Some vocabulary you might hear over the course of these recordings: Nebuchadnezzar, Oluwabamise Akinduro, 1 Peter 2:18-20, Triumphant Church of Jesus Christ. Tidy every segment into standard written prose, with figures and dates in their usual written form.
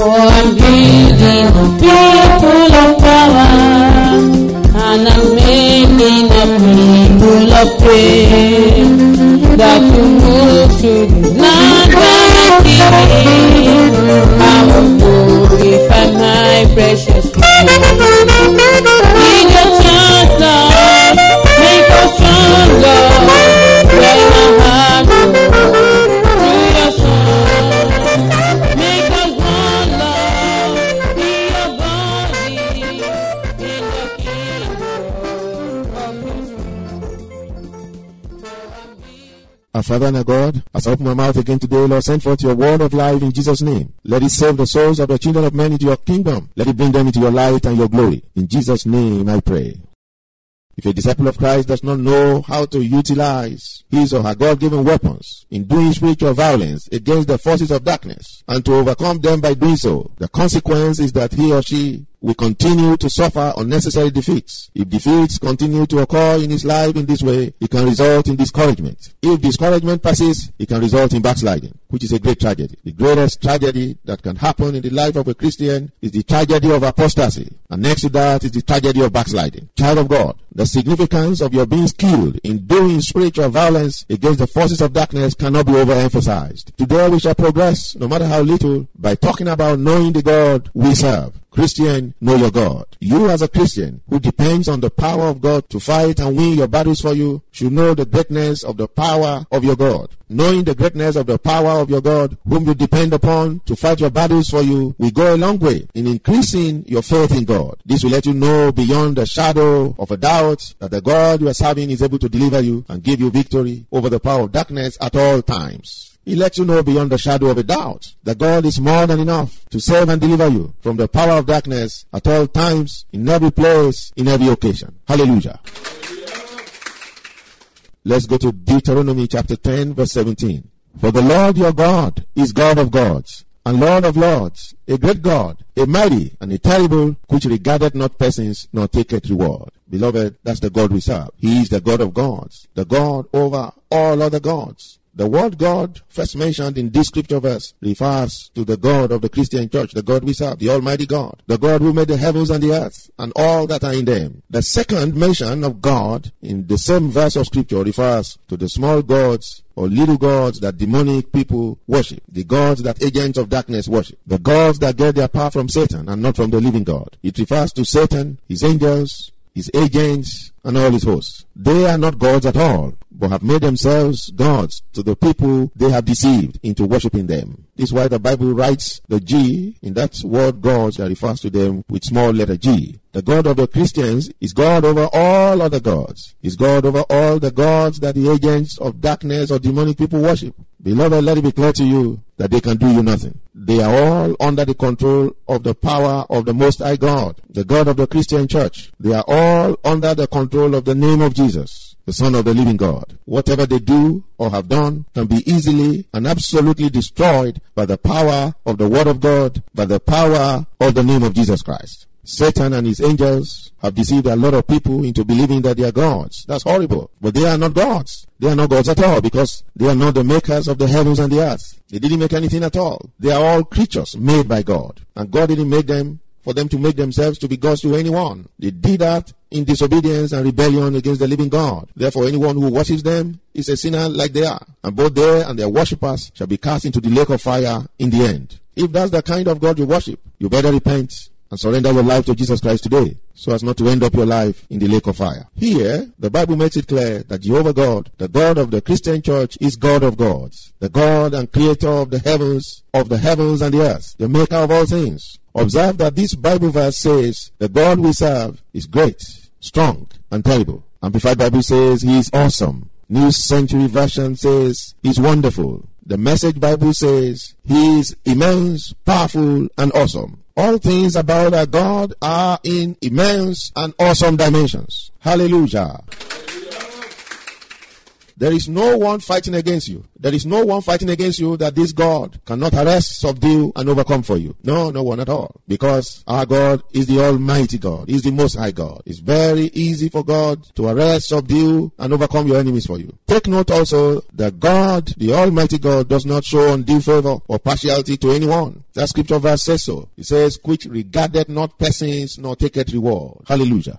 I'm building a people of power, and I'm making a people of prayer that will move to the land. I will glorify my precious people. Our Father and our God, as I open my mouth again today, Lord, send forth your word of life in Jesus' name. Let it save the souls of the children of men into your kingdom. Let it bring them into your light and your glory. In Jesus' name I pray. If a disciple of Christ does not know how to utilize his or her God-given weapons in doing spiritual violence against the forces of darkness and to overcome them by doing so, the consequence is that he or she will continue to suffer unnecessary defeats. If defeats continue to occur in his life in this way, it can result in discouragement. If discouragement persists, it can result in backsliding, which is a great tragedy. The greatest tragedy that can happen in the life of a Christian is the tragedy of apostasy. And next to that is the tragedy of backsliding. Child of God, the significance of your being skilled in doing spiritual violence against the forces of darkness cannot be overemphasized. Today we shall progress, no matter how little, by talking about knowing the God we serve. Christian, know your God. You as a Christian who depends on the power of God to fight and win your battles for you should know the greatness of the power of your God. Knowing the greatness of the power of your God whom you depend upon to fight your battles for you will go a long way in increasing your faith in God. This will let you know beyond the shadow of a doubt that the God you are serving is able to deliver you and give you victory over the power of darkness at all times. He lets you know beyond the shadow of a doubt that God is more than enough to save and deliver you from the power of darkness at all times, in every place, in every occasion. Hallelujah. Let's go to Deuteronomy chapter 10, verse 17. For the Lord your God is God of gods and Lord of lords, a great God, a mighty and a terrible, which regardeth not persons nor taketh reward. Beloved, that's the God we serve. He is the God of gods, the God over all other gods. The word God, first mentioned in this scripture verse, refers to the God of the Christian church, the God we serve, the Almighty God, the God who made the heavens and the earth, and all that are in them. The second mention of God in the same verse of scripture refers to the small gods or little gods that demonic people worship, the gods that agents of darkness worship, the gods that get their power from Satan and not from the living God. It refers to Satan, his angels, his agents, and all his hosts. They are not gods at all, but have made themselves gods to the people they have deceived into worshipping them. This is why the Bible writes the G in that word gods that refers to them with small letter G. The God of the Christians is God over all other gods. He's God over all the gods that the agents of darkness or demonic people worship. Beloved, let it be clear to you that they can do you nothing. They are all under the control of the power of the Most High God, the God of the Christian church. They are all under the control of the name of Jesus, the Son of the living God. Whatever they do or have done can be easily and absolutely destroyed by the power of the Word of God, by the power of the name of Jesus Christ. Satan and his angels have deceived a lot of people into believing that they are gods. That's horrible. But they are not gods. They are not gods at all, because they are not the makers of the heavens and the earth. They didn't make anything at all. They are all creatures made by God. And God didn't make them for them to make themselves to be gods to anyone. They did that in disobedience and rebellion against the living God. Therefore, anyone who worships them is a sinner like they are, and both they and their worshippers shall be cast into the lake of fire in the end. If that's the kind of God you worship, you better repent and surrender your life to Jesus Christ today, so as not to end up your life in the lake of fire. Here, the Bible makes it clear that Jehovah God, the God of the Christian church, is God of gods, the God and creator of the heavens and the earth, the maker of all things. Observe that this Bible verse says the God we serve is great, strong, and terrible. Amplified Bible says he is awesome. New Century Version says he's wonderful. The Message Bible says he is immense, powerful, and awesome. All things about our God are in immense and awesome dimensions. Hallelujah. There is no one fighting against you. There is no one fighting against you that this God cannot arrest, subdue, and overcome for you. No, no one at all. Because our God is the Almighty God. He's the Most High God. It's very easy for God to arrest, subdue, and overcome your enemies for you. Take note also that God, the Almighty God, does not show undue favor or partiality to anyone. That scripture verse says so. It says, which regardeth not persons, nor taketh reward. Hallelujah.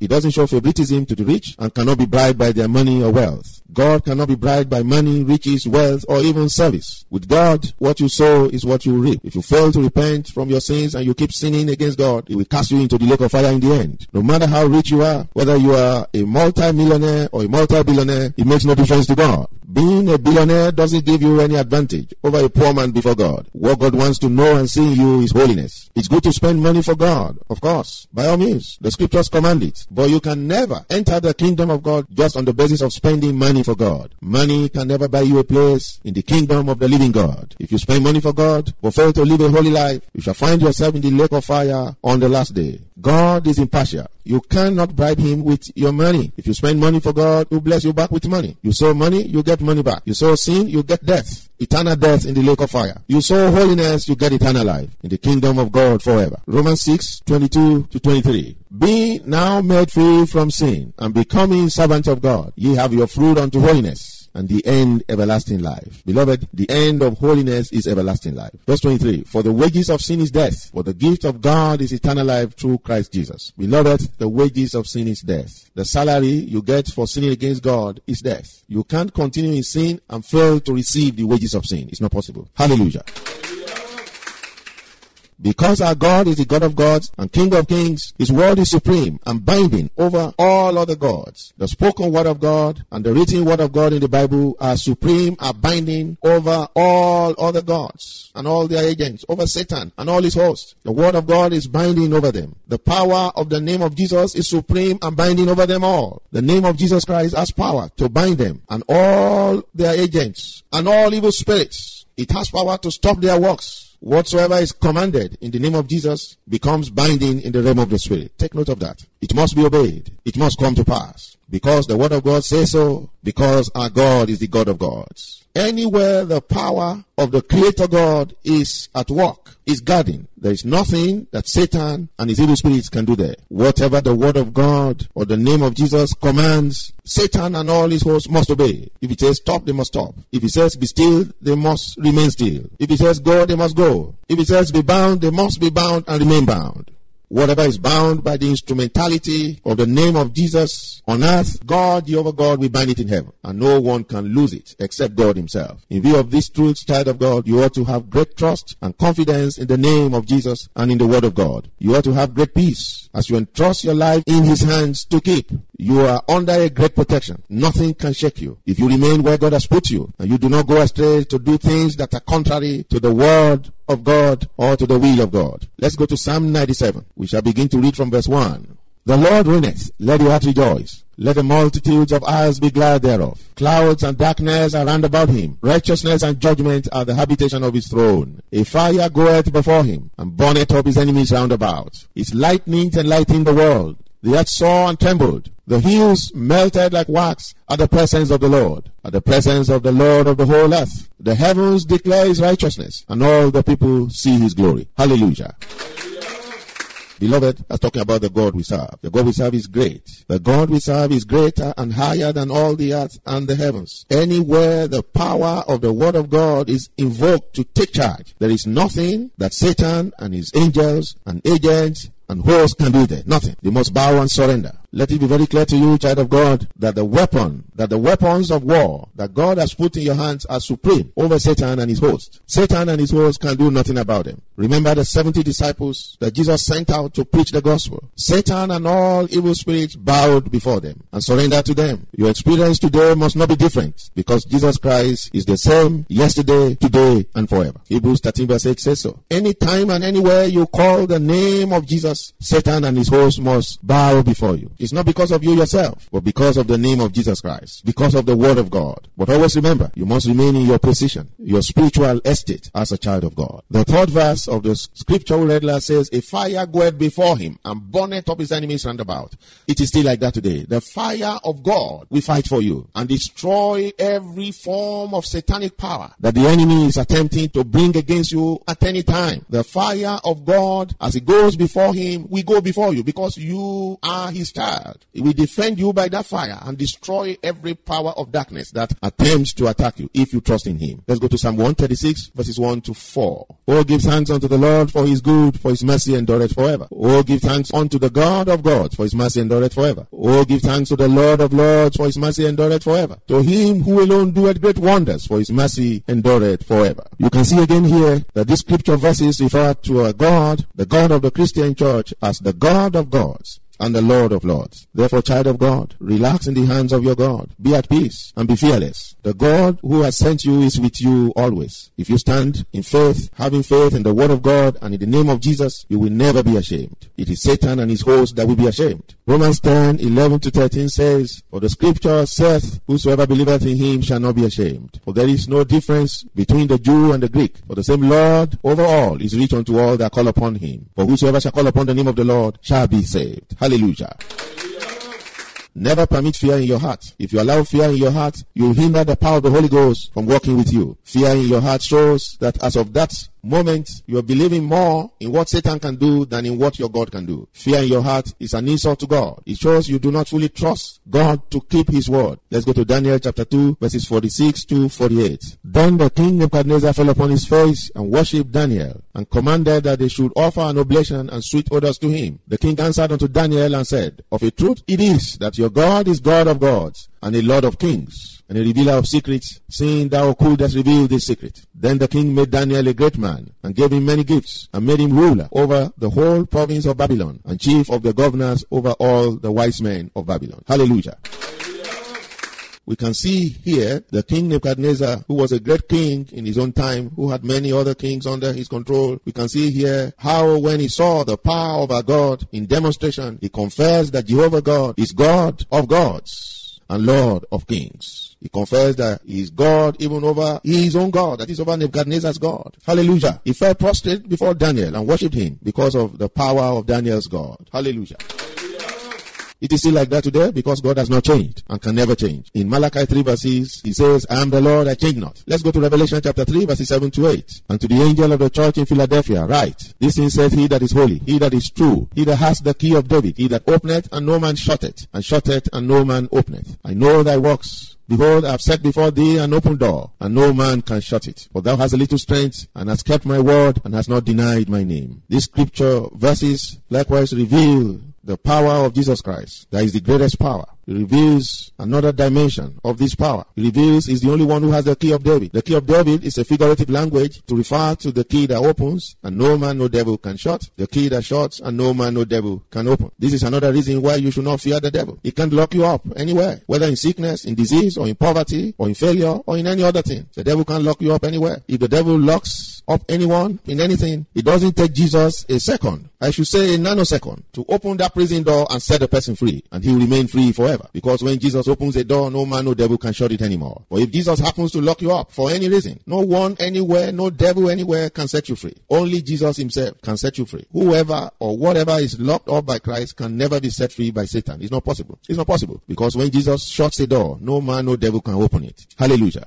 He doesn't show favoritism to the rich and cannot be bribed by their money or wealth. God cannot be bribed by money, riches, wealth, or even service. With God, what you sow is what you reap. If you fail to repent from your sins and you keep sinning against God, He will cast you into the lake of fire in the end. No matter how rich you are, whether you are a multi-millionaire or a multi-billionaire, it makes no difference to God. Being a billionaire doesn't give you any advantage over a poor man before God. What God wants to know and see in you is holiness. It's good to spend money for God, of course. By all means, the scriptures command it. But you can never enter the kingdom of God just on the basis of spending money for God. Money can never buy you a place in the kingdom of the living God. If you spend money for God, but fail to live a holy life, you shall find yourself in the lake of fire on the last day. God is impartial. You cannot bribe Him with your money. If you spend money for God, He'll bless you back with money. You sow money, you get money back. You sow sin, you get death. Eternal death in the lake of fire. You sow holiness, you get eternal life in the kingdom of God forever. Romans 6:22-23. Be now made free from sin and becoming servants of God. Ye have your fruit unto holiness, and the end everlasting life. Beloved, the end of holiness is everlasting life. Verse 23, for the wages of sin is death, but the gift of God is eternal life through Christ Jesus. Beloved, the wages of sin is death. The salary you get for sinning against God is death. You can't continue in sin and fail to receive the wages of sin. It's not possible. Hallelujah. Because our God is the God of gods and King of kings, His word is supreme and binding over all other gods. The spoken word of God and the written word of God in the Bible are supreme, are binding over all other gods and all their agents, over Satan and all his hosts. The word of God is binding over them. The power of the name of Jesus is supreme and binding over them all. The name of Jesus Christ has power to bind them and all their agents and all evil spirits. It has power to stop their works. Whatsoever is commanded in the name of Jesus becomes binding in the realm of the Spirit. Take note of that. It must be obeyed. It must come to pass. Because the word of God says so. Because our God is the God of gods. Anywhere the power of the Creator God is at work, is guarding, there is nothing that Satan and his evil spirits can do there. Whatever the word of God or the name of Jesus commands, Satan and all his hosts must obey. If it says stop, they must stop. If it says be still, they must remain still. If it says go, they must go. If it says be bound, they must be bound and remain bound. Whatever is bound by the instrumentality of the name of Jesus on earth, God, Jehovah God, will bind it in heaven. And no one can lose it except God Himself. In view of this truth, child of God, you ought to have great trust and confidence in the name of Jesus and in the word of God. You ought to have great peace as you entrust your life in His hands to keep. You are under a great protection. Nothing can shake you. If you remain where God has put you, and you do not go astray to do things that are contrary to the word of God or to the will of God. Let's go to Psalm 97. We shall begin to read from verse 1. The Lord reigneth, let your heart rejoice. Let the multitudes of eyes be glad thereof. Clouds and darkness are round about Him. Righteousness and judgment are the habitation of His throne. A fire goeth before Him, and burneth up His enemies round about. His lightnings enlighten the world. The earth saw and trembled. The hills melted like wax at the presence of the Lord, at the presence of the Lord of the whole earth. The heavens declare His righteousness, and all the people see His glory. Hallelujah. Beloved, that's talking about the God we serve. The God we serve is great. The God we serve is greater and higher than all the earth and the heavens. Anywhere the power of the word of God is invoked to take charge, there is nothing that Satan and his angels and agents and hosts can do there. Nothing. They must bow and surrender. Let it be very clear to you, child of God, that the weapons of war that God has put in your hands are supreme over Satan and his host. Satan and his host can do nothing about them. Remember the 70 disciples that Jesus sent out to preach the gospel. Satan and all evil spirits bowed before them and surrendered to them. Your experience today must not be different, because Jesus Christ is the same yesterday, today, and forever. Hebrews 13 verse 8 says so. Anytime and anywhere you call the name of Jesus, Satan and his host must bow before you. It's not because of you yourself, but because of the name of Jesus Christ, because of the word of God. But always remember, you must remain in your position, your spiritual estate as a child of God. The third verse of the scripture we read last says, a fire goeth before him and burneth up his enemies round about. It is still like that today. The fire of God will fight for you and destroy every form of satanic power that the enemy is attempting to bring against you at any time. The fire of God, as it goes before him, will go before you because you are his child. It will defend you by that fire and destroy every power of darkness that attempts to attack you if you trust in him. Let's go to Psalm 136 verses 1 to 4. Oh, give thanks unto the Lord for his good, for his mercy endureth forever. Oh, give thanks unto the God of gods, for his mercy endureth forever. Oh, give thanks to the Lord of lords, for his mercy endureth forever. To him who alone doeth great wonders, for his mercy endureth forever. You can see again here that these scripture verses refer to a God, the God of the Christian church, as the God of gods and the Lord of lords. Therefore, child of God, relax in the hands of your God. Be at peace and be fearless. The God who has sent you is with you always. If you stand in faith, having faith in the word of God and in the name of Jesus, you will never be ashamed. It is Satan and his host that will be ashamed. Romans 10:11-13 says, for the scripture saith, whosoever believeth in him shall not be ashamed. For there is no difference between the Jew and the Greek. For the same Lord over all is rich unto all that call upon him. For whosoever shall call upon the name of the Lord shall be saved. Hallelujah. Never permit fear in your heart. If you allow fear in your heart, you'll hinder the power of the Holy Ghost from working with you. Fear in your heart shows that as of that moment, you're believing more in what Satan can do than in what your God can do. Fear in your heart is an insult to God. It shows you do not fully trust God to keep his word. Let's go to Daniel chapter 2 verses 46 to 48. Then the king Nebuchadnezzar fell upon his face and worshipped Daniel and commanded that they should offer an oblation and sweet odors to him. The king answered unto Daniel and said, of a truth it is that your God is God of gods and a Lord of kings, and a revealer of secrets, saying, thou couldest reveal this secret. Then the king made Daniel a great man, and gave him many gifts, and made him ruler over the whole province of Babylon, and chief of the governors over all the wise men of Babylon. Hallelujah. We can see here the king Nebuchadnezzar, who was a great king in his own time, who had many other kings under his control. We can see here how when he saw the power of our God in demonstration, he confessed that Jehovah God is God of gods and Lord of kings. He confessed that he is God even over his own God, that is over Nebuchadnezzar's God. Hallelujah. He fell prostrate before Daniel and worshipped him because of the power of Daniel's God. Hallelujah. It is still like that today because God has not changed and can never change. In Malachi 3 verses, he says, I am the Lord, I change not. Let's go to Revelation chapter 3 verses 7 to 8. And to the angel of the church in Philadelphia write, this thing saith he that is holy, he that is true, he that has the key of David, he that openeth and no man shutteth, and shutteth and no man openeth. I know thy works. Behold, I have set before thee an open door, and no man can shut it. For thou hast a little strength, and hast kept my word, and hast not denied my name. These scripture verses likewise reveal the power of Jesus Christ. That is the greatest power. It reveals another dimension of this power. It reveals he's the only one who has the key of David. The key of David is a figurative language to refer to the key that opens and no man, no devil can shut. The key that shuts and no man, no devil can open. This is another reason why you should not fear the devil. He can't lock you up anywhere, whether in sickness, in disease, or in poverty, or in failure, or in any other thing. The devil can't lock you up anywhere. If the devil locks up anyone in anything, it doesn't take Jesus a second, I should say a nanosecond, to open that prison door and set the person free, and he will remain free forever. Because when Jesus opens a door, no man, no devil can shut it anymore. But if Jesus happens to lock you up for any reason, no one anywhere, no devil anywhere can set you free. Only Jesus himself can set you free. Whoever or whatever is locked up by Christ can never be set free by Satan. It's not possible. It's not possible. Because when Jesus shuts a door, no man, no devil can open it. Hallelujah.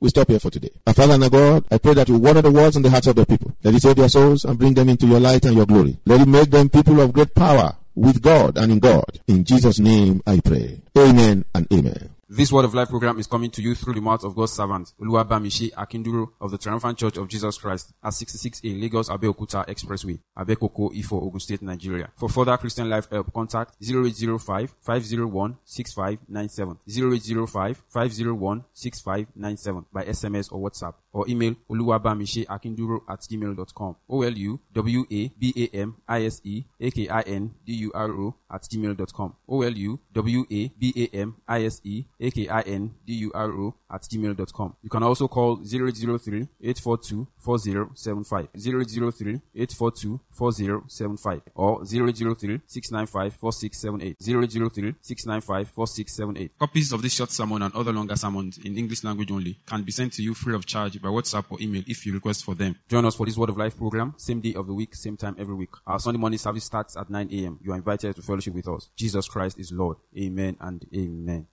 We stop here for today. Our Father and our God, I pray that you water the words and the hearts of the people. Let it save their souls and bring them into your light and your glory. Let it make them people of great power, with God and in God. In Jesus' name I pray. Amen and amen. This Word of Life program is coming to you through the mouth of God's servant, Oluwabamise Akinduro of the Triumphant Church of Jesus Christ at 66A Lagos Abeokuta Expressway, Abekoko, Ifo, Ogun State, Nigeria. For further Christian Life Help, contact 0805-501-6597, 0805-501-6597 by SMS or WhatsApp, or email oluwabamiseakinduro@gmail.com, oluwabamiseakinduro@gmail.com, akinduro@gmail.com. You can also call 003-842-4075, 003-842-4075, or 003-695-4678, 003-695-4678. Copies of this short sermon and other longer sermons in English language only can be sent to you free of charge by WhatsApp or email if you request for them. Join us for this Word of Life program, same day of the week, same time every week. Our Sunday morning service starts at 9 a.m. You are invited to fellowship with us. Jesus Christ is Lord. Amen and amen.